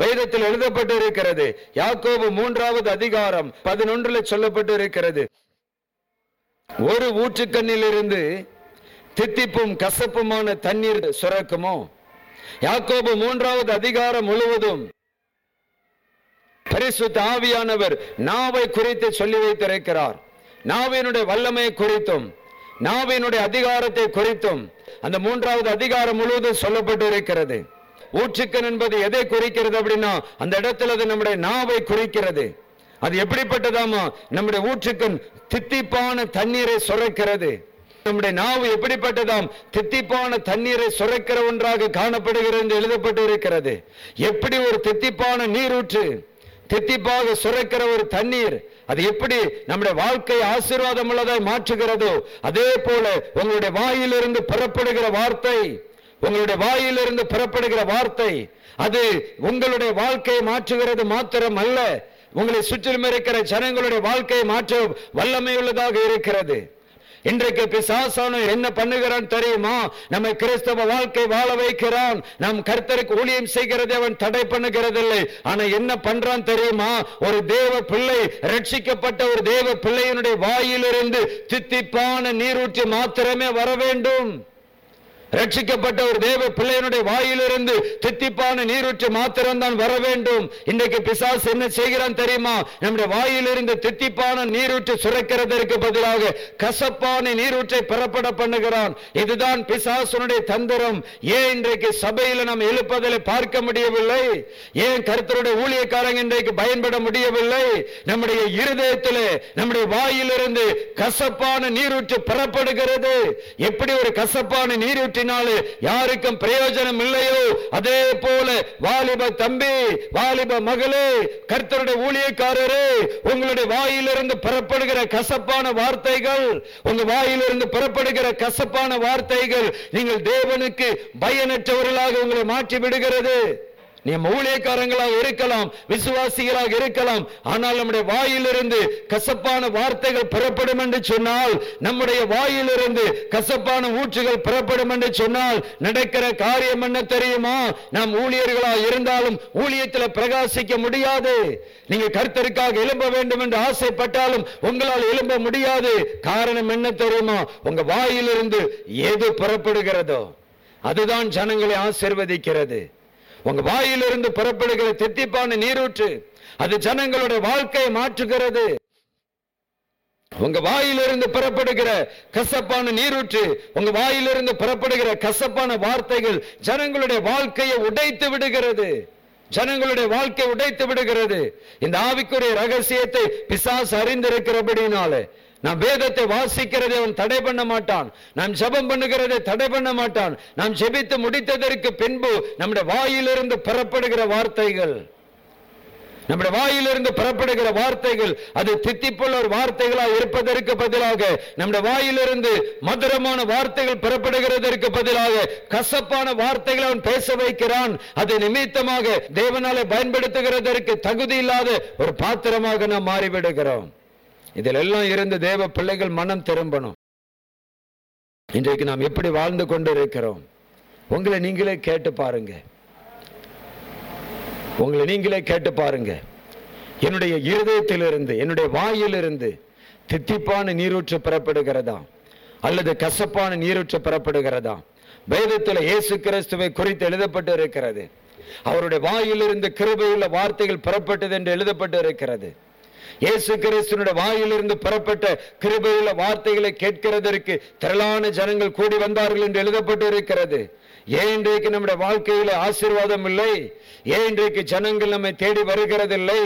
வேதத்தில் எழுதப்பட்டு இருக்கிறது. யாக்கோபு 3:11 சொல்லப்பட்டு இருக்கிறது, ஒரு ஊற்று கண்ணிலிருந்து தித்திப்பும் கசப்புமான தண்ணீர் சுரக்குமோ. யாக்கோபு 3:11 முழுவதும் பரிசுத்த ஆவியானவர் நாவை குறித்து சொல்லி வைத்திருக்கிறார். நாவினுடைய வல்லமை குறித்தும் நாவினுடைய அதிகாரத்தை குறித்தும் அந்த 3:11 முழுவதும் சொல்லப்பட்டு இருக்கிறது. ஊற்றுக்கண் என்பது எதை குறிக்கிறது அப்படின்னா, அந்த இடத்துல அது நம்முடைய நாவை குறிக்கிறது. அது எப்படிப்பட்டதாமா, நம்முடைய ஊற்றுக்கண் தித்திப்பான தண்ணீரை சுரக்கிறது. நம்முடைய நாவு எப்படிப்பட்டதாம், தித்திப்பான தண்ணீரை சுரக்கிற ஒன்றாக காணப்படுகிறது என்று எழுதப்பட்டு இருக்கிறது. எப்படி ஒரு தித்திப்பான நீரூற்று தித்திப்பாக சுரக்கிற ஒரு தண்ணீர் அது எப்படி நம்முடைய வாழ்க்கையை ஆசீர்வாதம் உள்ளதாய் மாற்றுகிறதோ, அதே போல உங்களுடைய வாயிலிருந்து புறப்படுகிற வார்த்தை, உங்களுடைய வாயிலிருந்து புறப்படுகிற வார்த்தை அது உங்களுடைய வாழ்க்கையை மாற்றுகிறது மாத்திரம் அல்ல, உங்களை சுற்றிலும் இருக்கிற ஜனங்களுடைய வாழ்க்கையை மாற்ற வல்லமையுள்ளதாக இருக்கிறது. இன்றைக்கு பிசாசானு என்ன பண்ணுகிறான் தெரியுமா, நம்மை கிறிஸ்தவ வாழ்க்கை வாழ வைக்கிறான். நாம் கர்த்தருக்கு ஊழியம் செய்கிறதை அவன் தடை பண்ணுகிறதில்லை. ஆனா என்ன பண்றான் தெரியுமா, ஒரு தேவ பிள்ளை, ரட்சிக்கப்பட்ட ஒரு தேவ பிள்ளையினுடைய வாயிலிருந்து தித்திப்பான நீரூற்று மாத்திரமே வர வேண்டும். ரட்சிக்கப்பட்ட ஒரு தேவ பிள்ளையினுடைய வாயிலிருந்து தித்திப்பான நீரூற்று மாத்திரம் தான் வர வேண்டும். இன்றைக்கு பிசாசு என்ன செய்கிறான் தெரியுமா, நம்முடைய வாயிலிருந்து தித்திப்பான நீரூற்று சுரக்கிறதற்கு பதிலாக கசப்பான நீரூற்றை பெறப்பட பண்ணுகிறான். இதுதான் பிசாசுனுடைய தந்திரம். ஏன் இன்றைக்கு சபையில் நாம் எழுப்பதில் பார்க்க முடியவில்லை, ஏன் கர்த்தருடைய ஊழியக்காரங்க இன்றைக்கு பயன்பட முடியவில்லை, நம்முடைய இருதயத்தில் நம்முடைய வாயிலிருந்து கசப்பான நீரூற்று பெறப்படுகிறது. எப்படி ஒரு கசப்பான நீரூற்று யாருக்கும் பிரயோஜனம் இல்லையோ, அதே போல வாலிப தம்பி, வாலிப மகளே, கர்த்தருடைய ஊழியக்காரரே, உங்களுடைய வாயிலிருந்து புறப்படுகிற கசப்பான வார்த்தைகள், உங்க வாயிலிருந்து புறப்படுகிற கசப்பான வார்த்தைகள் நீங்கள் தேவனுக்கு பயனற்றவர்களாக உங்களை மாற்றி விடுகிறது. நம்ம ஊழியக்காரங்களாக இருக்கலாம், விசுவாசிகளாக இருக்கலாம், ஆனால் நம்முடைய வாயிலிருந்து கசப்பான வார்த்தைகள் புறப்படும் என்று சொன்னால், நம்முடைய வாயிலிருந்து கசப்பான ஊற்றுகள் புறப்படும் என்று சொன்னால் நடக்கிற காரியம் என்ன தெரியுமா, நாம் ஊழியர்களாக இருந்தாலும் ஊழியத்தில் பிரகாசிக்க முடியாது. நீங்க கர்த்தருக்காக எழும்ப வேண்டும் என்று ஆசைப்பட்டாலும் உங்களால் எழும்ப முடியாது. காரணம் என்ன தெரியுமா, உங்க வாயிலிருந்து எது புறப்படுகிறதோ அதுதான் ஜனங்களை ஆசீர்வதிக்கிறது. உங்க வாயிலிருந்து புறப்படுகிற தித்திப்பான நீரூற்று அது ஜனங்களுடைய வாழ்க்கையை மாற்றுகிறது. உங்க வாயிலிருந்து புறப்படுகிற கசப்பான நீரூற்று, உங்க வாயிலிருந்து புறப்படுகிற கசப்பான வார்த்தைகள் ஜனங்களுடைய வாழ்க்கையை உடைத்து விடுகிறது. ஜனங்களுடைய வாழ்க்கையை உடைத்து விடுகிறது. இந்த ஆவிக்குரிய ரகசியத்தை பிசாசு அறிந்திருக்கிறபடினாலே நாம் வேதத்தை வாசிக்கிறதை அவன் தடை பண்ண மாட்டான். நாம் ஜெபம் பண்ணுகிறதை தடை பண்ண மாட்டான். நாம் ஜெபித்து முடித்ததற்கு பின்பு நம்முடைய வாயிலிருந்து புறப்படுகிற வார்த்தைகள், நம்முடைய வாயிலிருந்து புறப்படுகிற வார்த்தைகள் அது தித்திப்புள்ள ஒரு வார்த்தைகளாக இருப்பதற்கு பதிலாக, நம்முடைய வாயிலிருந்து மதுரமான வார்த்தைகள் புறப்படுகிறதற்கு பதிலாக கசப்பான வார்த்தைகளை அவன் பேச வைக்கிறான். அது நிமித்தமாக தேவனாலே பயன்படுத்துகிறதற்கு தகுதி இல்லாத ஒரு பாத்திரமாக நாம் மாறிவிடுகிறோம். இதில் எல்லாம் இருந்து தேவ பிள்ளைகள் மனம் திரும்பணும். இன்றைக்கு நாம் எப்படி வாழ்ந்து கொண்டு இருக்கிறோம், உங்களை நீங்களே கேட்டு பாருங்க. உங்களை நீங்களே கேட்டு பாருங்க. என்னுடைய இருதயத்திலிருந்து, என்னுடைய வாயிலிருந்து தித்திப்பான நீரூற்று பெறப்படுகிறதா அல்லது கசப்பான நீரூற்று பெறப்படுகிறதா? வேதத்தில் இயேசு கிறிஸ்துவை குறித்து எழுதப்பட்டு இருக்கிறது. அவருடைய வாயிலிருந்து கிருபையுள்ள வார்த்தைகள் பெறப்பட்டது என்று எழுதப்பட்டு இருக்கிறது. இயேசு கிறிஸ்துவினுடைய வாயிலிருந்து புறப்பட்ட கிருபையுள்ள வார்த்தைகளை கேட்கிறதற்கு திரளான ஜனங்கள் கூடி வந்தார்கள் என்று எழுதப்பட்டு இருக்கிறது. ஏன் இன்றைக்கு நம்முடைய வாழ்க்கையில ஆசீர்வாதம் இல்லை? ஏன் இன்றைக்கு ஜனங்கள் நம்மை தேடி வருகிறதில்லை?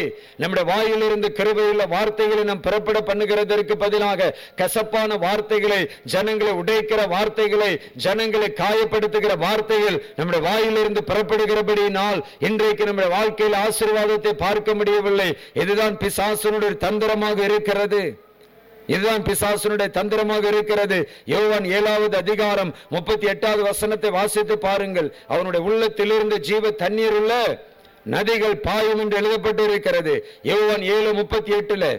நம்முடைய வாயிலிருந்து கிருபையுள்ள வார்த்தைகளை நாம் புறப்பட பண்ணுகிறதற்கு பதிலாக கசப்பான வார்த்தைகளை, ஜனங்களை உடைக்கிற வார்த்தைகளை, ஜனங்களை காயப்படுத்துகிற வார்த்தைகள் நம்முடைய வாயிலிருந்து புறப்படுகிறபடியினால் இன்றைக்கு நம்முடைய வாழ்க்கையில் ஆசீர்வாதத்தை பார்க்க முடியவில்லை. இதுதான் பிசாசுனுடைய தந்திரமாக இருக்கிறது. இதுதான் பிசாசுனுடைய தந்திரமாக இருக்கிறது. யோவான் 7:38 வாசித்து பாருங்கள். அவனுடைய உள்ளத்திலிருந்து ஜீவ தண்ணீர் உள்ள நதிகள் பாயும் என்று எழுதப்பட்டு இருக்கிறது. யோவான் 7:38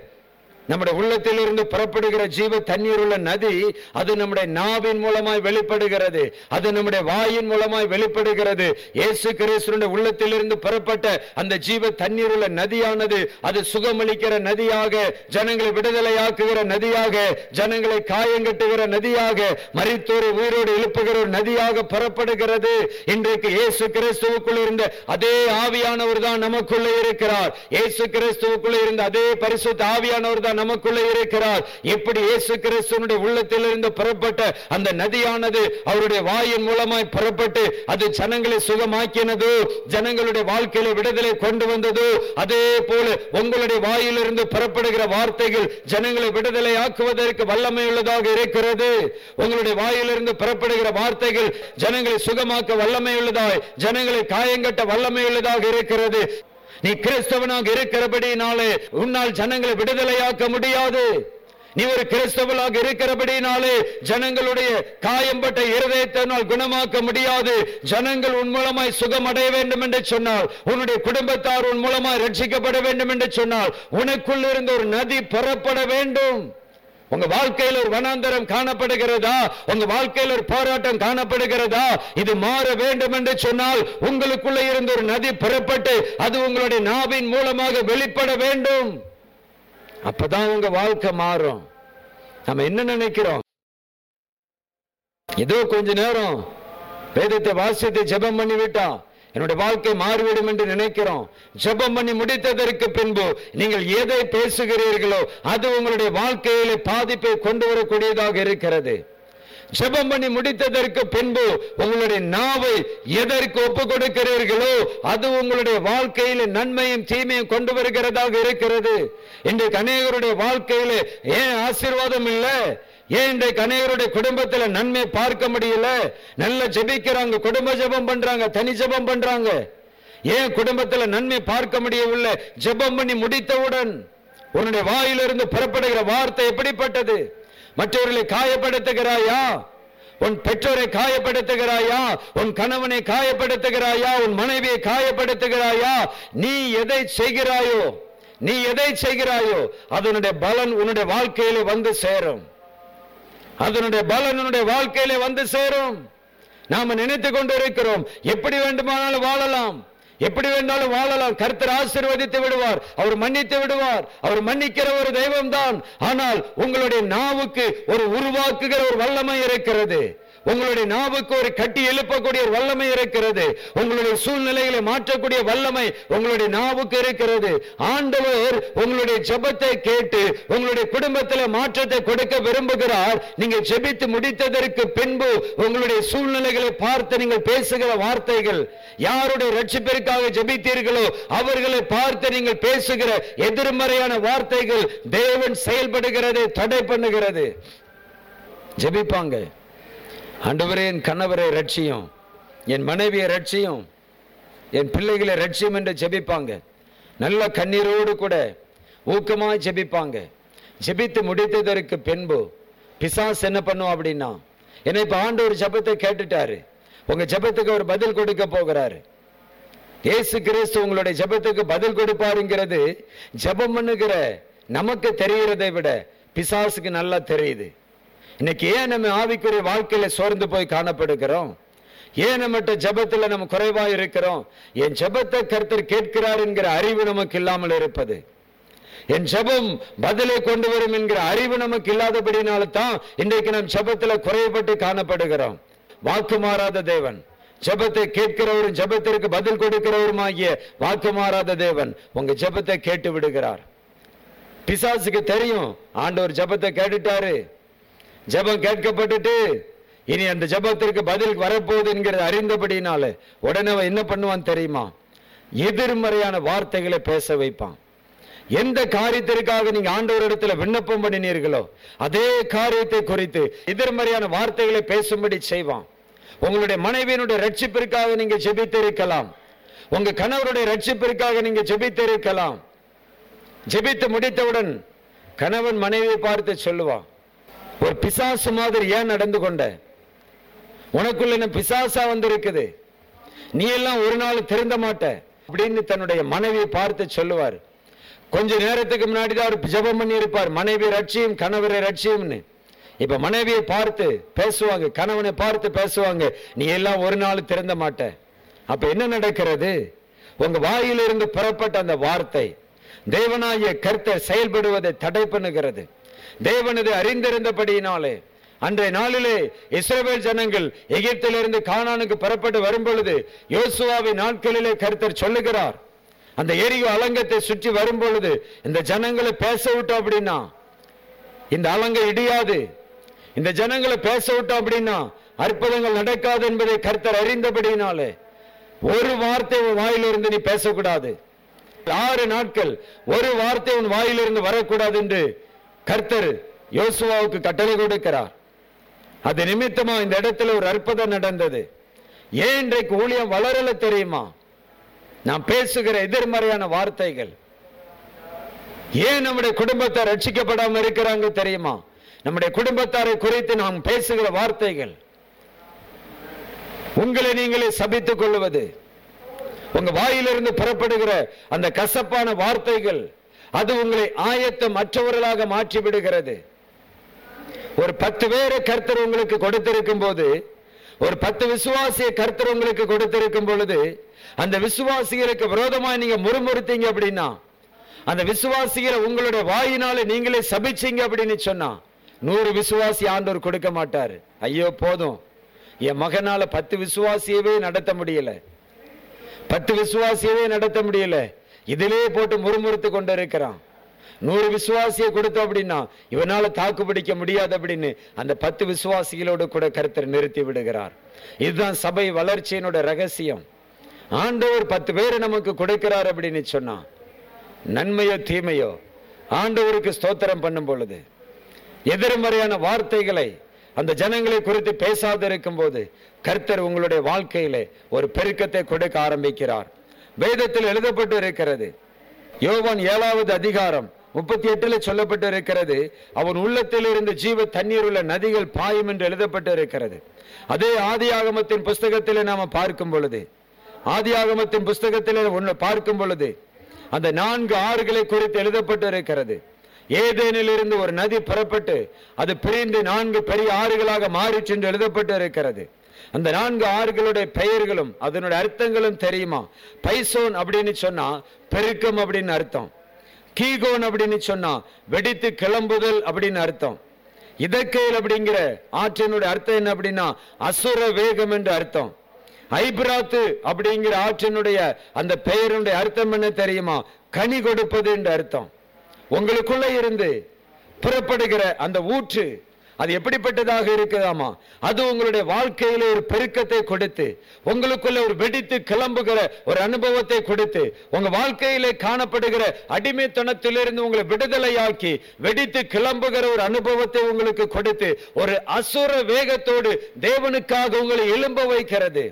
நம்முடைய உள்ளத்தில் இருந்து புறப்படுகிற ஜீவ தண்ணீர் உள்ள நதி, அது நம்முடைய நாவின் மூலமாய் வெளிப்படுகிறது, அது நம்முடைய வாயின் மூலமாய் வெளிப்படுகிறது. இயேசு கிறிஸ்துவின் உள்ளத்தில் இருந்து புறப்பட்ட அந்த ஜீவ தண்ணீர் உள்ள நதியானது அது சுகமளிக்கிற நதியாக, ஜனங்களை விடுதலையாக்குகிற நதியாக, ஜனங்களை காயங்கட்டுகிற நதியாக, மரித்தோரை உயிரோடு எழுப்புகிற ஒரு நதியாக புறப்படுகிறது. இன்றைக்கு இயேசு கிறிஸ்துவுக்குள் இருந்த அதே ஆவியானவர் தான் நமக்குள்ளே இருக்கிறார். இயேசு கிறிஸ்துவுக்குள்ள இருந்த அதே பரிசுத்த ஆவியானவர் தான் நமக்குள்ளே இருக்கிறார். எப்படி இயேசு கிறிஸ்துவினுடைய உள்ளத்தில் இருந்து புறப்பட்ட அந்த நதியானது அவருடைய வாயின் மூலமாய் புறப்பட்டு அது ஜனங்களை சுகமாக்கினதோ, ஜனங்களுடைய வாழ்க்கையில விடுதலை கொண்டு வந்ததோ, அதே போல உங்களுடைய வாயிலிருந்து புறப்படுகிற வார்த்தைகள் ஜனங்களை விடுதலை ஆக்குவதற்கு வல்லமை உள்ளதாக இருக்கிறது. உங்களுடைய வாயிலிருந்து புறப்படுகிற வார்த்தைகள் ஜனங்களை சுகமாக்க வல்லமை உள்ளதாய், ஜனங்களை காயங்கட்ட வல்லமை உள்ளதாக இருக்கிறது. நீ கிறிஸ்தவனாக இருக்கிறபடினாலே உன்னால் ஜனங்களை விடுதலையாக்க முடியாது. நீ ஒரு கிறிஸ்தவனாக இருக்கிறபடினாலே ஜனங்களுடைய காயம்பட்ட இருதயத்தினால் குணமாக்க முடியாது. ஜனங்கள் உன் மூலமாய் சுகம் அடைய வேண்டும் என்று சொன்னால், உன்னுடைய குடும்பத்தார் உன் மூலமாய் ரட்சிக்கப்பட வேண்டும் என்று சொன்னால், உனக்குள் இருந்து ஒரு நதி புறப்பட வேண்டும். உங்க வாழ்க்கையில் ஒரு வனாந்தரம் காணப்படுகிறதா? உங்க வாழ்க்கையில் ஒரு போராட்டம் காணப்படுகிறதா? இது மாற வேண்டும் என்று சொன்னால் உங்களுக்குள்ளே இருந்து ஒரு நதி புறப்பட்டு அது உங்களுடைய நாவின் மூலமாக வெளிப்பட வேண்டும். அப்பதான் உங்க வாழ்க்கை மாறும். நம்ம என்ன நினைக்கிறோம்? ஏதோ கொஞ்ச நேரம் வேதத்தை வாசித்து ஜெபம் பண்ணிவிட்டா என்னுடைய வாழ்க்கை மாறிவிடும் என்று நினைக்கிறோம். ஜெபம் பண்ணி முடித்ததற்கு பின்பு நீங்கள் எதை பேசுகிறீர்களோ அது உங்களுடைய வாழ்க்கையிலே பாதிப்பை கொண்டு வரக்கூடியதாக இருக்கிறது. ஜெபம் பண்ணி முடித்ததற்கு பின்பு உங்களுடைய நாவை எதற்கு ஒப்புக் கொடுக்கிறீர்களோ அது உங்களுடைய வாழ்க்கையில நன்மையும் தீமையும் கொண்டு வருகிறதாக இருக்கிறது. இன்றைக்கு அநேகருடைய வாழ்க்கையில ஏன் ஆசீர்வாதம் இல்லை? ஏன் இன்றைக்கு அநேகருடைய குடும்பத்துல நன்மை பார்க்க முடியல? நல்லா ஜெபிக்கிறாங்க, குடும்ப ஜெபம் பண்றாங்க, தனி ஜெபம் பண்றாங்க, ஏன் குடும்பத்துல நன்மை பார்க்க முடியவில்லை? ஜெபம் பண்ணி முடித்தவுடன் உன்னுடைய வாயிலிருந்து புறப்படுகிற வார்த்தை எப்படிப்பட்டது? மற்றவர்களை காயப்படுத்துகிறாயா? உன் பெற்றோரை காயப்படுத்துகிறாயா? உன் கணவனை காயப்படுத்துகிறாயா? உன் மனைவியை காயப்படுத்துகிறாயா? நீ எதை செய்கிறாயோ, அதனுடைய பலன் உன்னுடைய வாழ்க்கையிலே வந்து சேரும். நாம நினைத்து கொண்டு இருக்கிறோம் எப்படி வேண்டுமானாலும் வாழலாம், கர்த்தர் ஆசீர்வதித்து விடுவார், அவர் மன்னித்து விடுவார், அவர் மன்னிக்கிற ஒரு தெய்வம் தான். ஆனால் உங்களுடைய நாவுக்கு ஒரு உருவாக்குகிற ஒரு வல்லமை இருக்கிறது. உங்களுடைய நாவுக்கு ஒரு கட்டி எழுப்பக்கூடிய ஒரு வல்லமை இருக்கிறது. உங்களுடைய சூழ்நிலைகளை மாற்றக்கூடிய வல்லமை உங்களுடைய நாவுக்கு இருக்கிறது. ஆண்டவர் உங்களுடைய ஜெபத்தை கேட்டு உங்களுடைய குடும்பத்தில் மாற்றத்தை கொடுக்க விரும்புகிறார். நீங்கள் ஜெபித்து முடித்ததற்கு பின்பு உங்களுடைய சூழ்நிலைகளை பார்த்து நீங்கள் பேசுகிற வார்த்தைகள், யாருடைய ரட்சிப்பிற்காக ஜெபித்தீர்களோ அவர்களை பார்த்து நீங்கள் பேசுகிற எதிர்மறையான வார்த்தைகள் தேவன் செயல்படுகிறதை தடை பண்ணுகிறது. ஜெபிப்பாங்க, ஆண்டவரே என் கணவரை ரட்சியும், என் மனைவியை ரட்சியும், என் பிள்ளைகளை ரட்சியும் என்று ஜெபிப்பாங்க. நல்ல கண்ணீரோடு கூட ஊக்கமாக ஜெபிப்பாங்க. ஜெபித்து முடித்ததற்கு பின்பு பிசாசு என்ன பண்ணுவோம் அப்படின்னா, என்னை இப்போ ஆண்டு ஒரு ஜெபத்தை கேட்டுட்டாரு, உங்கள் ஜெபத்துக்கு ஒரு பதில் கொடுக்க போகிறாரு. இயேசு கிறிஸ்து உங்களுடைய ஜெபத்துக்கு பதில் கொடுப்பாருங்கிறது ஜெபம் பண்ணுகிற நமக்கு தெரிகிறதை விட பிசாசுக்கு நல்லா தெரியுது. இன்னைக்கு ஏன் நம்ம ஆவிக்குரிய வாழ்க்கையில சோர்ந்து போய் காணப்படுகிறோம்? ஏன் நம்மகிட்ட ஜெபத்துல நம்ம குறைவா இருக்கிறோம்? என் ஜெபத்தை கர்த்தர் கேட்கிறார் என்கிற அறிவு நமக்கு இல்லாமல் இருப்பது, என் ஜெபம் பதிலை கொண்டு வரும் என்கிற அறிவு நமக்கு இல்லாதபடினால்தான் இன்றைக்கு நாம் ஜெபத்துல குறைபட்டு காணப்படுகிறோம். வாக்கு மாறாத தேவன், ஜெபத்தை கேட்கிறவரும் ஜெபத்திற்கு பதில் கொடுக்கிறவரும் ஆகிய வாக்கு மாறாத தேவன் உங்க ஜெபத்தை கேட்டு விடுகிறார். பிசாசுக்கு தெரியும் ஆண்டவர் ஜெபத்தை கேட்டுட்டாரு, ஜெபம் கேட்கப்பட்டுட்டு இனி அந்த ஜெபத்திற்கு பதில் வரப்போகுது என்கிறது அறிந்தபடினால உடனே என்ன பண்ணுவான் தெரியுமா? எதிர்மறையான வார்த்தைகளை பேச வைப்பான். எந்த காரியத்திற்காக நீங்க ஆண்டவரிடத்துல விண்ணப்பம் பண்ணினீர்களோ அதே காரியத்தை குறித்து எதிர்மறையான வார்த்தைகளை பேசும்படி செய்வான். உங்களுடைய மனைவியினுடைய ரட்சிப்பிற்காக நீங்க ஜெபித்திருக்கலாம், உங்க கணவருடைய ரட்சிப்பிற்காக நீங்க ஜெபித்திருக்கலாம். ஜெபித்து முடித்தவுடன் கணவன் மனைவியை பார்த்து சொல்லுவான், ஒரு பிசாசு மாதிரி ஏன் நடந்து கொண்ட? உனக்குள்ள என்ன பிசாசா வந்திருக்குது? நீ எல்லாம் ஒரு நாள் திருந்த மாட்ட அப்படின்னு தன்னுடைய மனைவியை பார்த்து சொல்லுவார். கொஞ்ச நேரத்துக்கு முன்னாடி தான் அவர் ஜெபம் பண்ணியிருப்பார், மனைவி ரட்சியும் கணவரை ரட்சியும்னு. இப்போ மனைவியை பார்த்து பேசுவாங்க, கணவனை பார்த்து பேசுவாங்க, நீ எல்லாம் ஒரு நாள் திறந்த மாட்ட. அப்போ என்ன நடக்கிறது? உங்கள் வாயிலிருந்து புறப்பட்ட அந்த வார்த்தை தேவனாகிய கர்த்தர் செயல்படுவதை தடை பண்ணுகிறது. தேவனது அறிந்திருந்தபடியினாலே அன்றைய நாளிலே இஸ்ரவேல் ஜனங்கள் எகிப்திலிருந்து கானானுக்கு புறப்பட்டு வரும்பொழுது யோசுவாவின் நாட்களிலே கர்த்தர் சொல்லுகிறார், அந்த எரிகோ அலங்கத்தை சுற்றி வரும்பொழுது இந்த ஜனங்களை பேச விட்டோம் அப்படின்னா இந்த அலங்கை இடியாது, இந்த ஜனங்களை பேச விட்டோம் அப்படின்னா அற்புதங்கள் நடக்காது என்பதை கர்த்தர் அறிந்தபடியினாலே ஒரு வார்த்தை உன் வாயிலிருந்து நீ பேசக்கூடாது, 6 நாட்கள் ஒரு வார்த்தை உன் வாயிலிருந்து வரக்கூடாது என்று கர்த்தர் யோசுவாவுக்கு கட்டளை கொடுக்கிறார். அது நிமித்தமா இந்த இடத்துல ஒரு அற்புதம் நடந்தது. ஏன் இன்றைக்கு ஊழியம் வளரல தெரியுமா? நாம் பேசுகிற எதிர்மறையான வார்த்தைகள். ஏன் நம்முடைய குடும்பத்தை ரட்சிக்கப்படாமல் இருக்கிறாங்க தெரியுமா? நம்முடைய குடும்பத்தாரை குறித்து நாம் பேசுகிற வார்த்தைகள். உங்களை நீங்களே சபித்துக் கொள்வது, உங்க வாயிலிருந்து புறப்படுகிற அந்த கசப்பான வார்த்தைகள், அது உங்களை ஆயத்தம் மற்றவர்களாக மாற்றி விடுகிறது. ஒரு 10 பேரை கர்த்தர் உங்களுக்கு கொடுத்திருக்கும் போது, ஒரு 10 விசுவாசியை கர்த்தர் உங்களுக்கு கொடுத்திருக்கும் பொழுது, அந்த விசுவாசிகளுக்கு விரோதமாக நீங்க முறுமுறுத்தீங்க அப்படின்னா, அந்த விசுவாசிகளை உங்களுடைய வாயினால நீங்களே சபிச்சீங்க அப்படின்னு சொன்னா 100 விசுவாசி ஆண்டவர் கொடுக்க மாட்டாரு. ஐயோ போதும், என் மகனால 10 விசுவாசியவே நடத்த முடியல, 10 விசுவாசியவே நடத்த முடியல, இதிலே போட்டு முறுமுறுத்து கொண்டு இருக்கிறான், 100 விசுவாசியை கொடுத்தோம் அப்படின்னா இவனால தாக்கு பிடிக்க முடியாது அப்படின்னு அந்த 10 விசுவாசிகளோடு கூட கர்த்தர் நிறுத்தி விடுகிறார். இதுதான் சபை வளர்ச்சியினுடைய ரகசியம். ஆண்டவர் 10 பேரை நமக்கு கொடுக்கிறார் அப்படின்னு சொன்னா, நன்மையோ தீமையோ ஆண்டவருக்கு ஸ்தோத்திரம் பண்ணும் பொழுது, எதிர்மறையான வார்த்தைகளை அந்த ஜனங்களை குறித்து பேசாது இருக்கும் போது கர்த்தர் உங்களுடைய வாழ்க்கையிலே ஒரு பெருக்கத்தை கொடுக்க ஆரம்பிக்கிறார். வேதத்தில் எழுதப்பட்டு இருக்கிறது, யோவான் 7ஆம் அதிகாரம் 38 சொல்லப்பட்டு இருக்கிறது, அவன் உள்ளத்தில் இருந்து ஜீவ தண்ணீர் உள்ள நதிகள் பாயும் என்று எழுதப்பட்டு இருக்கிறது. அதே ஆதியாகமத்தின் புஸ்தகத்திலே நாம பார்க்கும் பொழுது, ஆதியாகமத்தின் புஸ்தகத்திலே ஒன்று பார்க்கும் பொழுது அந்த 4 ஆறுகளை குறித்து எழுதப்பட்டு இருக்கிறது. ஏதேனில் இருந்து ஒரு நதி புறப்பட்டு அது பிரிந்து 4 பெரிய ஆறுகளாக மாறிச்சு என்று எழுதப்பட்டு இருக்கிறது. அந்த 4 ஆறுகளுடைய பெயர்களும் அதனுடைய அர்த்தங்களும் தெரியுமா? பைசோன் அப்படின்னு சொன்னா பெருக்கம் அப்படின்னு அர்த்தம், கீகோன் அப்படின்னு சொன்னா வெடித்து கிளம்புதல் அப்படின்னு அர்த்தம், இதக்கேல் அப்படிங்கிற ஆற்றினுடைய அர்த்தம் என்ன அப்படின்னா அசுர வேகம் என்று அர்த்தம், ஐபிராத்து அப்படிங்கிற ஆற்றினுடைய அந்த பெயருடைய அர்த்தம் என்ன தெரியுமா? கனி கொடுப்பது என்று அர்த்தம். உங்களுக்குள்ள இருந்து புறப்படுகிற அந்த ஊற்று அது எப்படிப்பட்டதாக இருக்குதாமா? அது உங்களுடைய வாழ்க்கையில ஒரு பெருக்கத்தை கொடுத்து, உங்களுக்குள்ள ஒரு வெடித்து கிளம்புகிற ஒரு அனுபவத்தை கொடுத்து, உங்க வாழ்க்கையிலே காணப்படுகிற அடிமைத்தனத்திலிருந்து உங்களை விடுதலையாக்கி வெடித்து கிளம்புகிற ஒரு அனுபவத்தை உங்களுக்கு கொடுத்து, ஒரு அசுர வேகத்தோடு தேவனுக்காக உங்களை எழும்ப வைக்கிறது.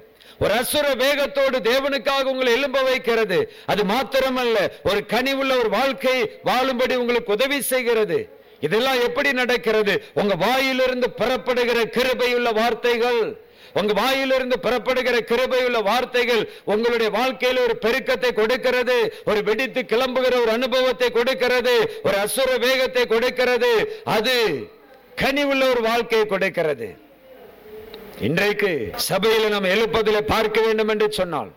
ஒரு அசுர வேகத்தோடு தேவனுக்காக உங்களை எழும்ப வைக்கிறது. அது மாத்திரமல்ல, ஒரு கனிவுள்ள ஒரு வாழ்க்கை வாழும்படி உங்களுக்கு உதவி செய்கிறது. இதெல்லாம் எப்படி நடக்கிறது? உங்க வாயிலிருந்து புறப்படுகிற கிருபையுள்ள வார்த்தைகள். உங்க வாயிலிருந்து புறப்படுகிற கிருபையுள்ள வார்த்தைகள் உங்களுடைய வாழ்க்கையில ஒரு பெருக்கத்தை கொடுக்கிறது, ஒரு வெடித்து கிளம்புகிற ஒரு அனுபவத்தை கொடுக்கிறது, ஒரு அசுர வேகத்தை கொடுக்கிறது, அது கனிவுள்ள ஒரு வாழ்க்கையை கொடுக்கிறது. இன்றைக்கு சபையில நாம் எழுப்பதிலே பார்க்க வேண்டும் என்று சொன்னால்,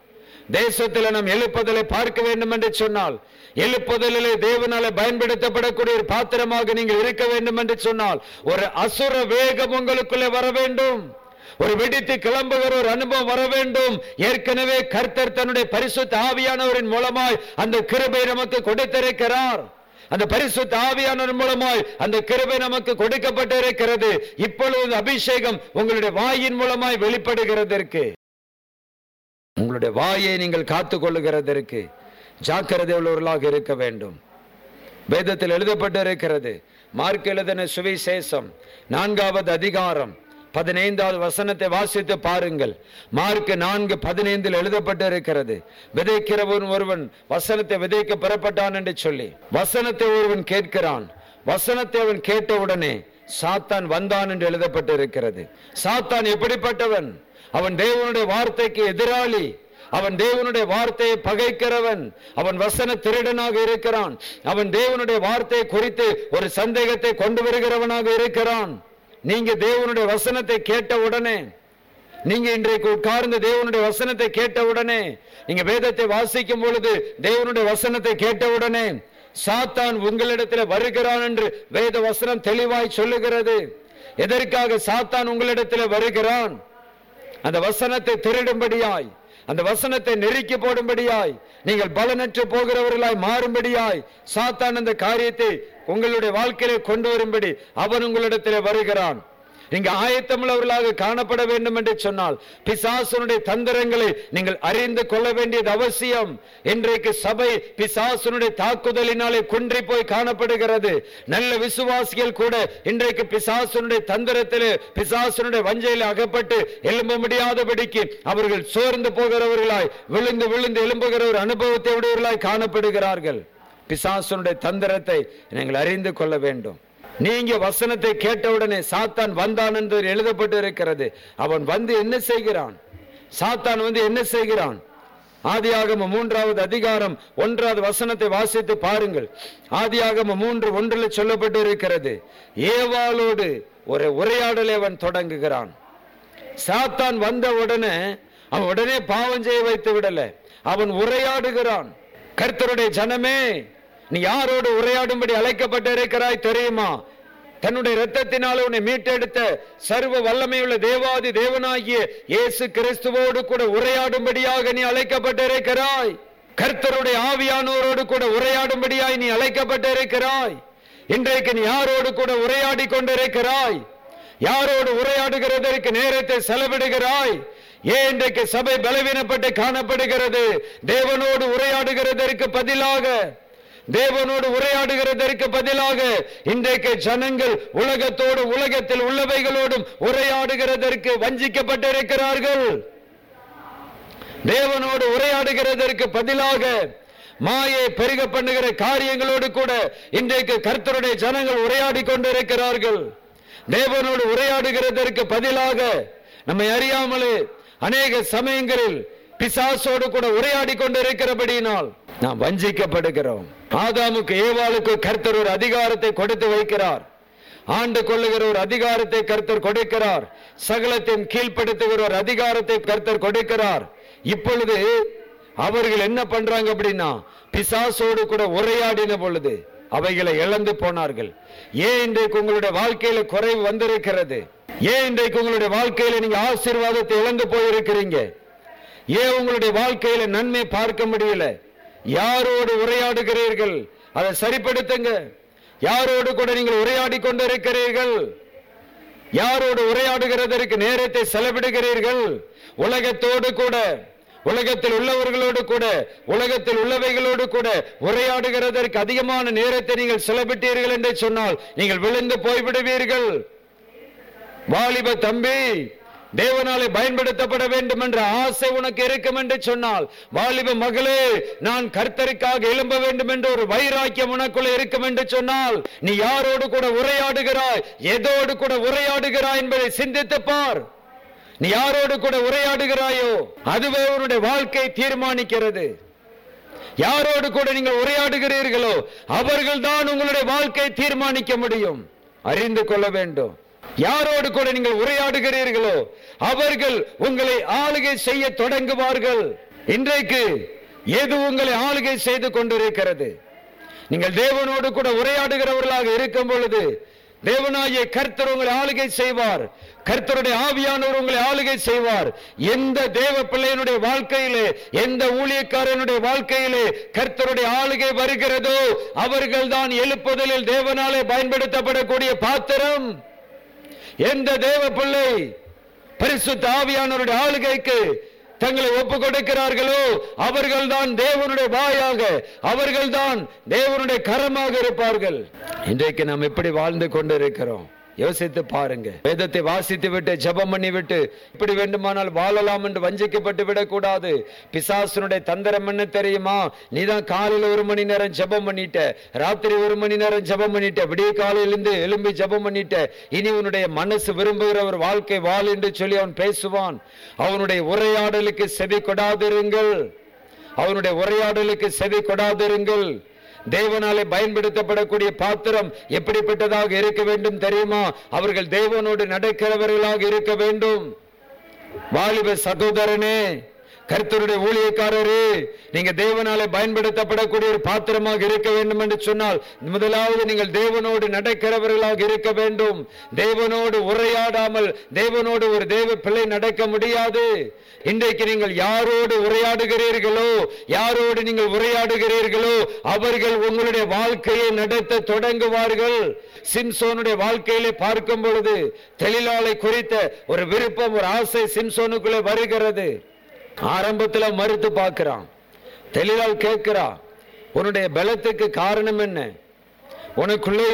தேசத்தில் நாம் எழுப்பதிலே பார்க்க வேண்டும் என்று சொன்னால், எழுப்புதலிலே தேவனாலே பயன்படுத்தப்படக்கூடிய ஒரு பாத்திரமாக நீங்கள் இருக்க வேண்டும் என்று சொன்னால், ஒரு அசுர வேகம் உங்களுக்குள்ளே வர வேண்டும், ஒரு வெடித்து கிளம்புகிற ஒரு அனுபவம் வர வேண்டும். ஏற்கனவே கர்த்தர் தன்னுடைய பரிசுத்த ஆவியானவரின் மூலமாய் அந்த கிருபை நமக்கு கொடுத்திருக்கிறார். அந்த பரிசுத்த ஆவியானவர் மூலமாய் அந்த கிருபை நமக்கு கொடுக்கப்பட்டு இருக்கிறது. இப்பொழுது அபிஷேகம் உங்களுடைய வாயின் மூலமாய் வெளிப்படுகிறதற்கு, உங்களுடைய வாயை நீங்கள் காத்துக் கொள்ளுகிறதற்கு ஜாக்கிரதை உள்ளவர்களாக இருக்க வேண்டும். வேதத்தில் எழுதப்பட்டு இருக்கிறது, மார்க் எழுதின சுவிசேஷம் 4ஆம் அதிகாரம் 15ஆவது வசனத்தை வாசித்து பாருங்கள். மார்க் 4:15 எழுதப்பட்டு இருக்கிறது, விதைக்கிறவன் ஒருவன் வசனத்தை விதைக்க புறப்பட்டான் என்று சொல்லி வசனத்தை ஒருவன் கேட்கிறான், வசனத்தை அவன் கேட்டவுடனே சாத்தான் வந்தான் என்று எழுதப்பட்டு இருக்கிறது. சாத்தான் எப்படிப்பட்டவன்? அவன் தேவனுடைய வார்த்தைக்கு எதிராளி, அவன் தேவனுடைய வார்த்தையை பகைக்கிறவன், அவன் வசன திருடனாக இருக்கிறான், அவன் தேவனுடைய வார்த்தையை குறித்து ஒரு சந்தேகத்தை கொண்டு வருகிறவனாக இருக்கிறான். நீங்க தேவனுடைய வசனத்தை கேட்ட உடனே, நீங்க இன்றைக்கு உட்கார்ந்து தேவனுடைய வசனத்தை கேட்ட உடனே, நீங்க வேதத்தை வாசிக்கும் பொழுது தேவனுடைய வசனத்தை கேட்ட உடனே சாத்தான் உங்களிடத்தில் வருகிறான் என்று வேத வசனம் தெளிவாய் சொல்லுகிறது. எதற்காக சாத்தான் உங்களிடத்தில் வருகிறான்? அந்த வசனத்தை திருடும்படியாய், அந்த வசனத்தை நெருக்கி போடும்படியாய், நீங்கள் பலனற்று போகிறவர்களாய் மாறும்படியாய் சாத்தான் அந்த காரியத்தை உங்களுடைய வாழ்க்கையிலே கொண்டு வரும்படி அவன் உங்களிடத்தில் வருகிறான். நீங்கள் ஆயத்தமுள்ளவர்களாக காணப்பட வேண்டும் என்று சொன்னால் பிசாசுனுடைய தந்திரங்களை நீங்கள் அறிந்து கொள்ள வேண்டியது அவசியம். இன்றைக்கு சபை பிசாசுனுடைய தாக்குதலினாலே குன்றி போய் காணப்படுகிறது. நல்ல விசுவாசிகள் கூட இன்றைக்கு பிசாசுனுடைய தந்திரத்திலே, பிசாசுனுடைய வஞ்சையிலே அகப்பட்டு எழும்ப முடியாதபடிக்கு அவர்கள் சோர்ந்து போகிறவர்களாய், விழுந்து விழுந்து எழும்புகிற ஒரு அனுபவத்தை உடையவர்களாய் காணப்படுகிறார்கள். பிசாசுனுடைய தந்திரத்தை நீங்கள் அறிந்து கொள்ள வேண்டும். நீங்க வசனத்தை கேட்டவுடனே சாத்தான் வந்தான் என்று எழுதப்பட்டு இருக்கிறது. அவன் வந்து என்ன செய்கிறான்? சாத்தான் வந்து என்ன செய்கிறான்? ஆதியாகமம் 3:1 வாசித்து பாருங்கள். ஆதியாகமம் 3:1 சொல்லப்பட்டு இருக்கிறது. ஏவாளோடு ஒரு உரையாடலை அவன் தொடங்குகிறான். சாத்தான் வந்த உடனே அவன் உடனே பாவம் செய்ய வைத்து விடல, அவன் உரையாடுகிறான். கர்த்தருடைய ஜனமே, நீ யாரோடு உரையாடும்படி அழைக்கப்பட்டு இருக்கிறாய் தெரியுமா? தன்னுடைய இரத்தத்தினால் உன்னை மீட்டெடுத்த சர்வ வல்லமையுள்ள தேவாதி தேவனாகிய இயேசு கிறிஸ்துவோடு கூட உரையாடும்படியாக நீ அழைக்கப்பட்டு இருக்கிறாய். கர்த்தருடைய ஆவியானோரோடு கூட உரையாடும்படியாய் நீ அழைக்கப்பட்டு இருக்கிறாய். இன்றைக்கு நீ யாரோடு கூட உரையாடி கொண்டிருக்கிறாய்? யாரோடு உரையாடுகிறதற்கு நேரத்தை செலவிடுகிறாய்? ஏன் இன்றைக்கு சபை பலவீனப்பட்டு காணப்படுகிறது? தேவனோடு உரையாடுகிறதற்கு பதிலாக, தேவனோடு உரையாடுகிறதற்கு பதிலாக இன்றைக்கு ஜனங்கள் உலகத்தோடு, உலகத்தில் உள்ளவைகளோடும் உரையாடுகிறதற்கு வஞ்சிக்கப்பட்டிருக்கிறார்கள். தேவனோடு உரையாடுகிறதற்கு பதிலாக மாயை பெருக பண்ணுகிற காரியங்களோடு கூட இன்றைக்கு கர்த்தருடைய ஜனங்கள் உரையாடி கொண்டிருக்கிறார்கள். தேவனோடு உரையாடுகிறதற்கு பதிலாக நம்மை அறியாமலே அநேக சமயங்களில் பிசாசோடு கூட உரையாடி கொண்டிருக்கிறபடியினால் நாம் வஞ்சிக்கப்படுகிறோம். ஆதாமுக்கு ஏவாளுக்கு கர்த்தர் ஒரு அதிகாரத்தை கொடுத்து வைக்கிறார். ஆண்டு கொள்ளுகிற ஒரு அதிகாரத்தை கர்த்தர் கொடுக்கிறார். சகலத்தையும் கீழ்ப்படுத்துகிற ஒரு அதிகாரத்தை கர்த்தர் கொடுக்கிறார். இப்பொழுது அவர்கள் என்ன பண்றாங்க அப்படின்னா, பிசாசோடு கூட உரையாடின பொழுது அவைகளை இழந்து போனார்கள். ஏன் இன்றைக்கு உங்களுடைய வாழ்க்கையில குறைவு வந்திருக்கிறது? ஏன் இன்றைக்கு உங்களுடைய வாழ்க்கையில நீங்க ஆசீர்வாதத்தை இழந்து போயிருக்கிறீங்க? ஏன் உங்களுடைய வாழ்க்கையில நன்மை பார்க்க முடியல? யாரோடு உரையாடுகிறீர்கள் அதை சரிப்படுத்துங்க. யாரோடு கூட நீங்கள் உரையாடி கொண்டிருக்கிறீர்கள்? யாரோடு உரையாடுகிறதற்கு நேரத்தை செலவிடுகிறீர்கள்? உலகத்தோடு கூட, உலகத்தில் உள்ளவர்களோடு கூட, உலகத்தில் உள்ளவைகளோடு கூட உரையாடுகிறதற்கு அதிகமான நேரத்தை நீங்கள் செலவிட்டீர்கள் என்று சொன்னால் நீங்கள் விழுந்து போய்விடுவீர்கள். வாலிப தம்பி, தேவனாலே பயன்படுத்தப்பட வேண்டும் என்ற ஆசை உனக்கு இருக்கும் என்று சொன்னால், வாலிப மகளே, நான் கர்த்தருக்காக எழும்ப வேண்டும் என்ற ஒரு வைராக்கியம் உனக்குள்ள இருக்கும் என்று சொன்னால், நீ யாரோடு கூட உரையாடுகிறாய், எதோடு கூட உரையாடுகிறாய் என்பதை சிந்தித்து பார். நீ யாரோடு கூட உரையாடுகிறாயோ அதுவே உன்னுடைய வாழ்க்கையை தீர்மானிக்கிறது. யாரோடு கூட நீங்கள் உரையாடுகிறீர்களோ அவர்கள் தான் உங்களுடைய வாழ்க்கையை தீர்மானிக்க முடியும். அறிந்து கொள்ள வேண்டும். யாரோடு கூட நீங்கள் உரையாடுகிறீர்களோ அவர்கள் உங்களை ஆளுகை செய்ய தொடங்குவார்கள். இன்றைக்கு எது உங்களை ஆளுகை செய்து கொண்டிருக்கிறது? நீங்கள் தேவனோடு கூட உரையாடுகிறவர்களாக இருக்கும் பொழுது தேவனாகிய கர்த்தர் உங்களை ஆளுகை செய்வார். கர்த்தருடைய ஆவியானவர் உங்களை ஆளுகை செய்வார். எந்த தேவ பிள்ளையினுடைய வாழ்க்கையிலே, எந்த ஊழியக்காரனுடைய வாழ்க்கையிலே கர்த்தருடைய ஆளுகை வருகிறதோ அவர்கள் தான் எழுப்புதலில் தேவனாலே பயன்படுத்தப்படக்கூடிய பாத்திரம். எந்த தேவ பிள்ளை பரிசுத்த ஆவியானவருடைய ஆளுகைக்கு தங்களை ஒப்பு கொடுக்கிறார்களோ அவர்கள் தான் தேவனுடைய வாயாக, அவர்கள் தான் தேவனுடைய கரமாக இருப்பார்கள். இன்றைக்கு நாம் எப்படி வாழ்ந்து கொண்டிருக்கிறோம்? யோசித்து பாருங்க. வேதத்தை வாசித்து விட்டு ஜெபம் பண்ணி விட்டு இப்படி வேண்டுமானால் வாழலாம் என்று வஞ்சிக்கப்பட்டு விடக்கூடாது. பிசாசுனுடைய தந்திரம் என்ன தெரியுமா? நீ தான் காலையில் 1 மணி நேரம் ஜெபம் பண்ணிட்ட, ராத்திரி 1 மணி நேரம் ஜெபம் பண்ணிட்ட, விடிய காலையிலிருந்து எலும்பி ஜெபம் பண்ணிட்ட, இனி உன்னுடைய மனசு விரும்புகிற ஒரு வாழ்க்கை வாழ் என்று சொல்லி அவன் பேசுவான். அவனுடைய உரையாடலுக்கு செவி கொடாதிருங்கள், அவனுடைய உரையாடலுக்கு செவி கொடாதிருங்கள். தேவனாலே பயன்படுத்தப்படக்கூடிய பாத்திரம் எப்படிப்பட்டதாக இருக்க வேண்டும் தெரியுமா? அவர்கள் தேவனோடு நடக்கிறவர்களாக இருக்க வேண்டும். வாலிப சகோதரனே, கர்த்தருடைய ஊழியக்காரரே, நீங்கள் தேவனாலே பயன்படுத்தப்படக்கூடிய ஒரு பாத்திரமாக இருக்க வேண்டும் என்று சொன்னால் முதலாவது நீங்கள் தேவனோடு நடக்கிறவர்களாக இருக்க வேண்டும். தேவனோடு உரையாடாமல் தேவனோடு ஒரு தேவ பிள்ளை நடக்க முடியாது. இன்றைக்கு நீங்கள் யாரோடு உரையாடுகிறீர்களோ, யாரோடு நீங்கள் உரையாடுகிறீர்களோ அவர்கள் உங்களுடைய வாழ்க்கையை நடத்த தொடங்குவார்கள். சிம்சோனுடைய வாழ்க்கையிலே பார்க்கும் பொழுது தெலிலாளை குறித்த ஒரு விருப்பம், ஒரு ஆசை சிம்சோனுக்குள்ளே வருகிறது. ஆரம்பத்தில் மறுத்து பார்க்கிறான். தெளிவால் கேட்கிறா, உன்னுடைய பலத்துக்கு காரணம் என்ன? உனக்குள்ளே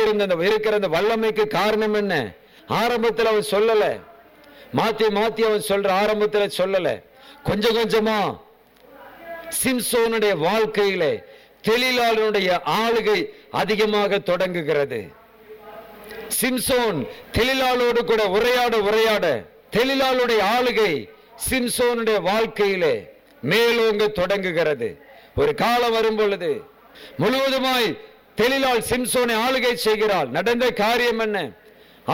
இருக்கிற அந்த வல்லமைக்கு காரணம் என்ன? ஆரம்பத்தில் அவன் சொல்லலை, மாற்றி மாற்றி அவன் சொல்ற, ஆரம்பத்தில் சொல்லலை, கொஞ்சம் கொஞ்சமா சிம்சோனுடைய வாழ்க்கையிலே தெளிலாளனுடைய ஆளுகை அதிகமாக தொடங்குகிறது. சிம்சோன் தெளிலாளோடு கூட உரையாட உரையாட தெளிலாளுடைய ஆளுகை சிம்சோனுடைய வாழ்க்கையிலே மேலோங்க தொடங்குகிறது. ஒரு காலம் வரும் பொழுது முழுவதுமாய் தெளிலால் சிம்சோனை ஆளுகை செய்கிறாள். நடந்த காரியம் என்ன?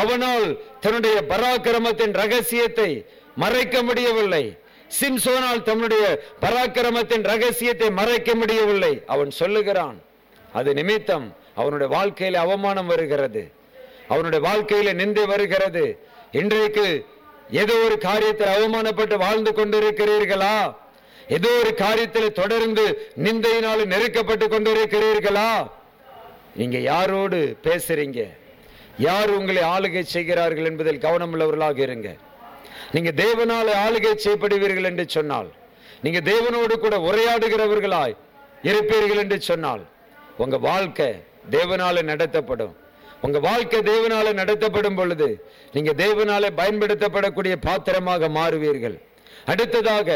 அவனால் தன்னுடைய பராக்கிரமத்தின் ரகசியத்தை மறைக்க முடியவில்லை. சிம்சோனால் தன்னுடைய பராக்கிரமத்தின் ரகசியத்தை மறைக்க முடியவில்லை. அவன் சொல்லுகிறான், அது நிமித்தம் அவனுடைய வாழ்க்கையில அவமானம் வருகிறது, அவனுடைய வாழ்க்கையில நிந்தை வருகிறது. இன்றைக்கு ஏதோ ஒரு காரியத்தில் அவமானப்பட்டு வாழ்ந்து கொண்டிருக்கிறீர்களா? ஏதோ ஒரு காரியத்தில் தொடர்ந்து நிந்தையினால் நெருக்கப்பட்டு கொண்டிருக்கிறீர்களா? நீங்க யாரோடு பேசுறீங்க, யார் உங்களை ஆளுகை செய்கிறார்கள் என்பதில் கவனம் உள்ளவர்களாக இருங்க. நீங்க தேவனால் ஆளுகை செய்யப்படுவீர்கள் என்று சொன்னால், நீங்க தேவனோடு கூட உரையாடுகிறவர்களாய் இருப்பீர்கள் என்று சொன்னால் உங்க வாழ்க்கை தேவனால் நடத்தப்படும். உங்க வாழ்க்கை தேவனாலே நடத்தப்படும் பொழுது நீங்க தேவனாலே பயன்படுத்தப்படக்கூடிய பாத்திரமாக மாறுவீர்கள். அடுத்ததாக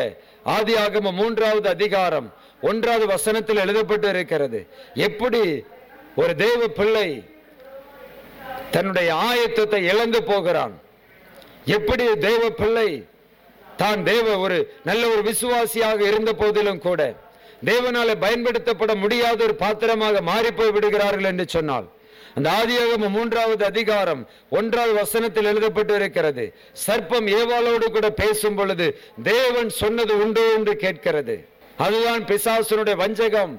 ஆதியாகமம் 3:1 எழுதப்பட்டு இருக்கிறது, எப்படி ஒரு தேவ பிள்ளை தன்னுடைய ஆயத்தத்தை இழந்து போகிறான், எப்படி தேவ பிள்ளை தான் தேவ ஒரு நல்ல ஒரு விசுவாசியாக இருந்த போதிலும் கூட தேவனாலே பயன்படுத்தப்பட முடியாத ஒரு பாத்திரமாக மாறிப்போய் விடுகிறார்கள் என்று சொன்னால் அந்த ஆதியாகமம் 3:1 எழுதப்பட்டு இருக்கிறது, சர்ப்பம் ஏவாளோடு கூட பேசும் பொழுது தேவன் சொன்னது உண்டோ என்று கேட்கிறது. அதுதான் பிசாசுனுடைய வஞ்சகம்,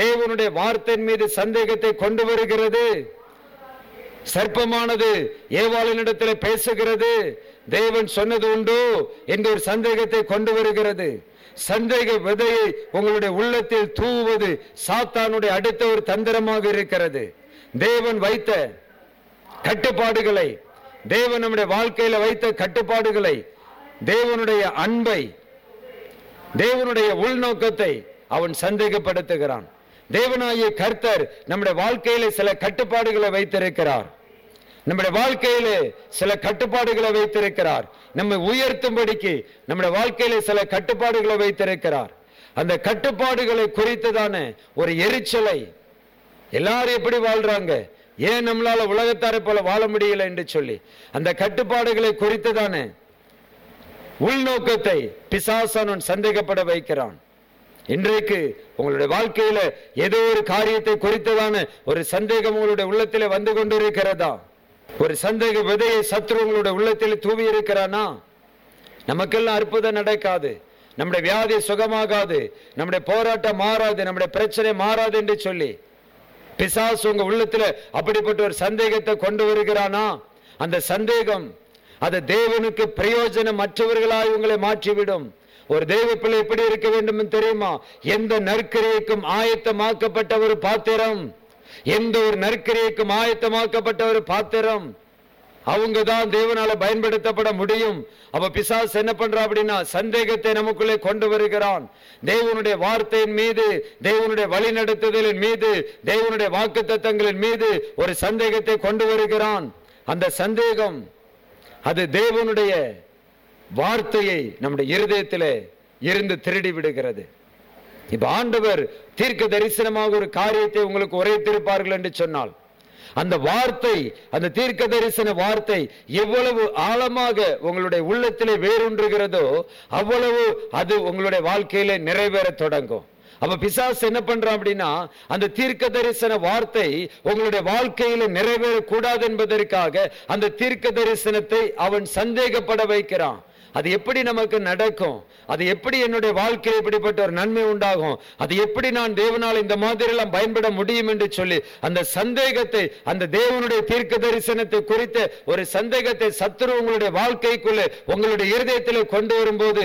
தேவனுடைய வார்த்தையின் மீது சந்தேகத்தை கொண்டு வருகிறது. சர்ப்பமானது ஏவாளினிடத்தில் பேசுகிறது, தேவன் சொன்னது உண்டோ என்ற ஒரு சந்தேகத்தை கொண்டு வருகிறது. சந்தேக விதையை உங்களுடைய உள்ளத்தில் தூவுவது சாத்தானுடைய அடுத்த ஒரு தந்திரமாக இருக்கிறது. தேவன் வைத்த கட்டுப்பாடுகளை, தேவன் நம்முடைய வாழ்க்கையில வைத்த கட்டுப்பாடுகளை, தேவனுடைய அன்பை, தேவனுடைய உள்நோக்கத்தை அவன் சந்தேகப்படுத்துகிறான். தேவனாகிய கர்த்தர் நம்முடைய வாழ்க்கையில சில கட்டுப்பாடுகளை வைத்திருக்கிறார், நம்முடைய வாழ்க்கையிலே சில கட்டுப்பாடுகளை வைத்திருக்கிறார், நம்மை உயர்த்தும்படிக்கு நம்முடைய வாழ்க்கையில சில கட்டுப்பாடுகளை வைத்திருக்கிறார். அந்த கட்டுப்பாடுகளை குறித்ததான ஒரு எரிச்சலை, எல்லாரும் எப்படி வாழ்றாங்க, ஏன் நம்மளால உலகத்தாரை போல வாழ முடியல என்று சொல்லி அந்த கட்டுப்பாடுகளை குறித்துதான உள்நோக்கத்தை பிசாசானவன் சந்தேகப்பட வைக்கிறான். இன்றைக்கு உங்களுடைய வாழ்க்கையில ஏதோ ஒரு காரியத்தை குறித்ததான ஒரு சந்தேகம் உங்களுடைய உள்ளத்திலே வந்து கொண்டிருக்கிறதா? ஒரு சந்தேக விதையை சத்துரு உங்களுடைய உள்ளத்தில் தூவி இருக்கிறானா? நமக்கெல்லாம் அற்புதம் நடக்காது, நம்முடைய வியாதி சுகமாகாது, நம்முடைய போராட்டம் மாறாது, நம்முடைய பிரச்சனை மாறாது என்று சொல்லி பிசாசு உங்க உள்ளத்துல அப்படிப்பட்ட ஒரு சந்தேகத்தை கொண்டு வருகிறானா? அந்த சந்தேகம் அது தேவனுக்கு பிரயோஜனம் மற்றவர்களாய் உங்களை மாற்றிவிடும். ஒரு தேவ பிள்ளை எப்படி இருக்க வேண்டும் தெரியுமா? எந்த நற்கிரியைக்கும் ஆயத்தமாக்கப்பட்ட ஒரு பாத்திரம், எந்த ஒரு நற்கிரியைக்கும் ஆயத்தமாக்கப்பட்ட ஒரு பாத்திரம். அவங்க தான் தேவனால பயன்படுத்தப்பட முடியும். அவ பிசாசு என்ன பண்றா அப்படின்னா சந்தேகத்தை நமக்குள்ளே கொண்டு வருகிறான். தேவனுடைய வார்த்தையின் மீது, தேவனுடைய வழி நடத்துதலின் மீது, தேவனுடைய வாக்குத்தத்தங்களின் மீது ஒரு சந்தேகத்தை கொண்டு வருகிறான். அந்த சந்தேகம் அது தேவனுடைய வார்த்தையை நம்முடைய இருதயத்திலே இருந்து திருடி விடுகிறது. இப்ப ஆண்டவர் தீர்க்க தரிசனமாக ஒரு காரியத்தை உங்களுக்கு உரைத்திருப்பார்கள் என்று சொன்னால், அந்த வார்த்தை, அந்த தீர்க்க தரிசன வார்த்தை எவ்வளவு ஆழமாக உங்களுடைய உள்ளத்திலே வேரூன்றுகிறதோ அவ்வளவு அது உங்களுடைய வாழ்க்கையிலே நிறைவேற தொடங்கும். அப்ப பிசாசு என்ன பண்றான் அப்படின்னா, அந்த தீர்க்க தரிசன வார்த்தை உங்களுடைய வாழ்க்கையில நிறைவேறக்கூடாது என்பதற்காக அந்த தீர்க்க தரிசனத்தை அவன் சந்தேகப்பட வைக்கிறான். அது எப்படி நமக்கு நடக்கும், அது எப்படி என்னுடைய வாழ்க்கையில் இப்படிப்பட்ட ஒரு நன்மை உண்டாகும், அது எப்படி நான் தேவனால் இந்த மாதிரி எல்லாம் பயன்பட முடியும் என்று சொல்லி அந்த சந்தேகத்தை, அந்த தேவனுடைய தீர்க்க தரிசனத்தை குறித்த ஒரு சந்தேகத்தை சத்துரு உங்களுடைய வாழ்க்கைக்குள்ளே உங்களுடைய இருதயத்தில் கொண்டு வரும்போது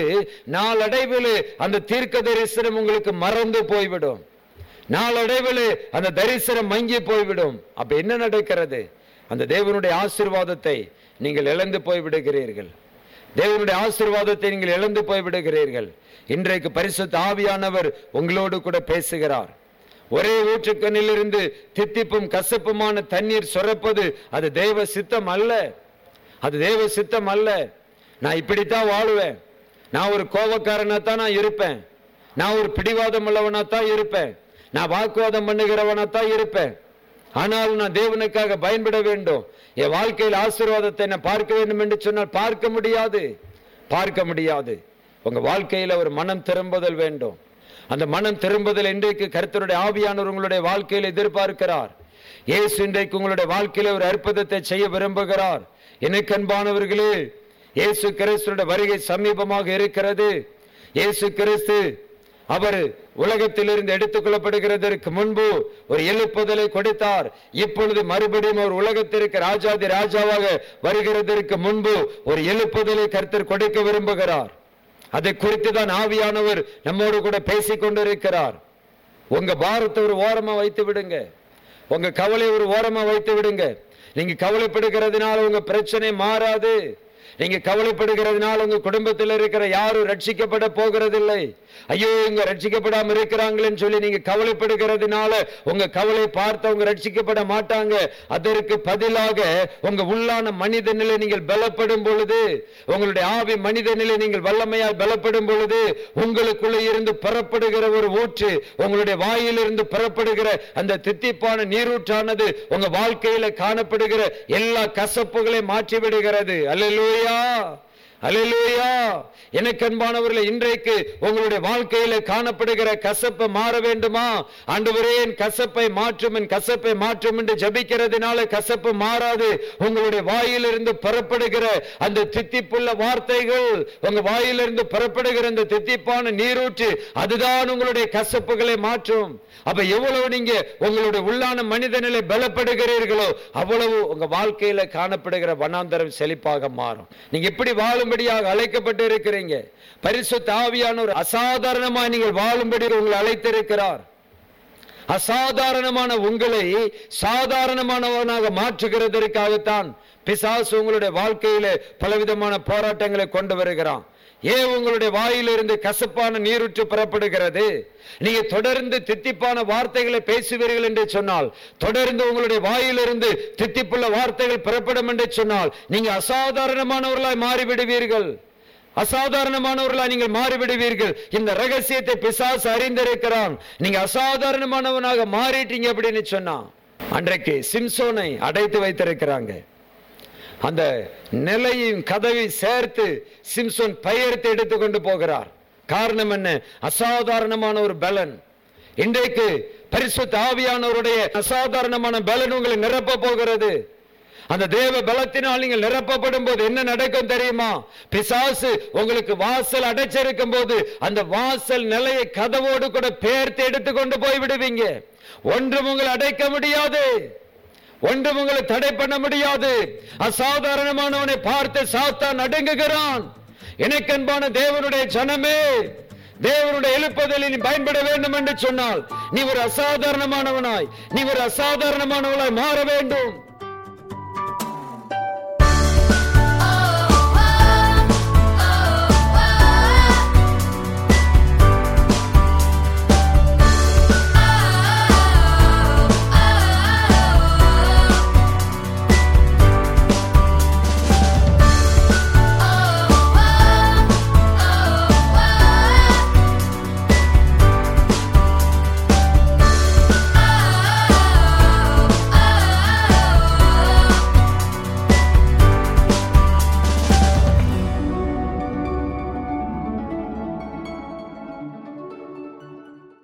நாளடைவில் அந்த தீர்க்க தரிசனம் உங்களுக்கு மறந்து போய்விடும். நாளடைவில் அந்த தரிசனம் மங்கி போய்விடும். அப்ப என்ன நடக்கிறது? அந்த தேவனுடைய ஆசீர்வாதத்தை நீங்கள் இழந்து போய்விடுகிறீர்கள். தேவனுடைய ஆசீர்வாதத்தை நீங்கள் இழந்து போய்விடுகிறீர்கள். இன்றைக்கு பரிசுத்த ஆவியானவர் உங்களோடு கூட பேசுகிறார். ஒரே ஊற்றுக்கண்ணிலிருந்து தித்திப்பும் கசப்புமான தண்ணீர் சுரப்பது அது தேவ சித்தம் அல்ல. அது தேவ சித்தம் அல்ல. நான் இப்படித்தான் வாழுவேன், நான் ஒரு கோபக்காரனா தான் நான் இருப்பேன், நான் ஒரு பிடிவாதம் உள்ளவனா தான் இருப்பேன், நான் வாக்குவாதம் பண்ணுகிறவனா தான் இருப்பேன், ஆனால் நான் தேவனுக்காக பயன்பட வேண்டும், என் வாழ்க்கையில் ஆசீர்வாதத்தை நான் பார்க்க வேண்டும் என்று சொன்னால் பார்க்க முடியாது. பார்க்க முடியாது. உங்க வாழ்க்கையில் ஒரு மனம் திரும்புதல் வேண்டும். அந்த மனம் திரும்புதல் இன்றைக்கு கர்த்தருடைய ஆவியானவர் உங்களுடைய வாழ்க்கையில் எதிர்பார்க்கிறார். இயேசு இன்றைக்கு உங்களுடைய வாழ்க்கையில ஒரு அற்புதத்தை செய்ய விரும்புகிறார். எனக்கு அன்பானவர்களே, இயேசு கிறிஸ்துடைய வருகை சமீபமாக இருக்கிறது. இயேசு கிறிஸ்து அவர் உலகத்திலிருந்து எடுத்துக்கொள்ளப்படுகிறதற்கு முன்பு ஒரு எழுப்புதலை கொடுத்தார். இப்பொழுது மறுபடியும் ஒரு உலகத்திற்கு ராஜாதி ராஜாவாக வருகிறதற்கு முன்பு ஒரு எழுப்புதலை கர்த்தர் கொடுக்க விரும்புகிறார். அதை குறித்து தான் ஆவியானவர் நம்மோடு கூட பேசிக் கொண்டிருக்கிறார். உங்க பாரத்தை ஒரு ஓரமா வைத்து விடுங்க, உங்க கவலை ஒரு ஓரமா வைத்து விடுங்க. நீங்க கவலைப்படுகிறதுனால உங்க பிரச்சனை மாறாது. நீங்க கவலைப்படுகிறதுனால உங்க குடும்பத்தில் இருக்கிற யாரும் ரட்சிக்கப்பட போகிறதில்லை. ஐயோ இங்க ரட்சிக்கப்படாம இருக்கிறாங்களேன்னு சொல்லி நீங்க கவலைப்படுகிறதுனால உங்க கவலை பார்த்தவங்க ரட்சிக்கப்பட மாட்டாங்க. அதற்கு பதிலாக உங்க உள்ளான மனித நிலை நீங்கள் பலப்படும் பொழுது, உங்களுடைய ஆவி மனித நிலை நீங்கள் வல்லமையால் பலப்படும் பொழுது, உங்களுக்குள்ள இருந்து புறப்படுகிற ஒரு ஊற்று, உங்களுடைய வாயிலிருந்து புறப்படுகிற அந்த தித்திப்பான நீரூற்றானது உங்க வாழ்க்கையில காணப்படுகிற எல்லா கசப்புகளை மாற்றிவிடுகிறது. அல்லேலூயா. எனக்கு அன்பானவர்களே, இன்றைக்கு உங்களுடைய வாழ்க்கையில காணப்படுகிற கசப்பை மாற வேண்டுமா? ஆண்டவரே என் கசப்பை மாற்றும், என் கசப்பை மாற்றும் என்று ஜெபிக்கிறதுனால கசப்பு மாறாது. உங்களுடைய வாயிலிருந்து புறப்படுகிற அந்த தித்திப்புள்ள வார்த்தைகள், உங்க வாயிலிருந்து புறப்படுகிற அந்த தித்திப்பான நீரூற்று அதுதான் உங்களுடைய கசப்புகளை மாற்றும். அப்ப எவ்வளவு நீங்க உங்களுடைய உள்ளான மனித நிலை பலப்படுகிறீர்களோ அவ்வளவு உங்க வாழ்க்கையில காணப்படுகிற வனாந்தரம் செழிப்பாக மாறும். நீங்க எப்படி வாழும்படியாக அழைக்கப்பட்டு இருக்கிறீங்க. பரிசுத்த ஆவியானவர் அசாதாரணமாக நீங்கள் வாழும்படி உங்களை அழைத்திருக்கிறார். அசாதாரணமான உங்களை சாதாரணமானவனாக மாற்றுகிறதற்காகத்தான் பிசாசு உங்களுடைய வாழ்க்கையில பலவிதமான போராட்டங்களை கொண்டு வருகிறான். ஏன் உங்களுடைய வாயிலிருந்து கசப்பான நீரூற்று புறப்படுகிறது? நீங்க தொடர்ந்து தித்திப்பான வார்த்தைகளை பேசுவீர்கள் என்று சொன்னால், தொடர்ந்து உங்களுடைய வாயிலிருந்து தித்திப்புள்ள வார்த்தைகள் புறப்படும் என்று சொன்னால், நீங்க அசாதாரணமானவர்களாய் மாறிவிடுவீர்கள். அசாதாரணமானவர்களாய் நீங்கள் மாறிவிடுவீர்கள். இந்த ரகசியத்தை பிசாசு அறிந்திருக்கிறான். நீங்க அசாதாரணமானவனாக மாறிட்டீங்க அப்படின்னு சொன்னா, அன்றைக்கு சிம்சோனை அடைத்து வைத்திருக்கிறாங்க. அந்த நிலையின் கதவை சேர்த்து சிம்சோன் பெயர்த்து எடுத்து கொண்டு போகிறார். காரணம் என்ன? அசாதாரணமான ஒரு பலன். இன்றைக்கு பரிசுத்த ஆவியானவருடைய அசாதாரணமான பலன் உங்களை நிரப்ப போகிறது. அந்த தேவ பலத்தினால் நீங்கள் நிரப்பப்படும் போது என்ன நடக்கும் தெரியுமா? பிசாசு உங்களுக்கு வாசல் அடைச்சிருக்கும் போது அந்த வாசல் நிலையை கதவோடு கூட பெயர்த்து எடுத்து கொண்டு போய் விடுவீங்க. ஒன்றும் உங்களை அடைக்க முடியாது, ஒன்றும் உங்களை தடை பண்ண முடியாது. அசாதாரணமானவனை பார்த்து சாத்தான் நடுங்குகிறான். இணைக்கண்பான தேவனுடைய ஜனமே, தேவனுடைய எழுப்புதலில் நீ பயன்பட வேண்டும் என்று சொன்னால் நீ ஒரு அசாதாரணமானவனாய் மாற வேண்டும்.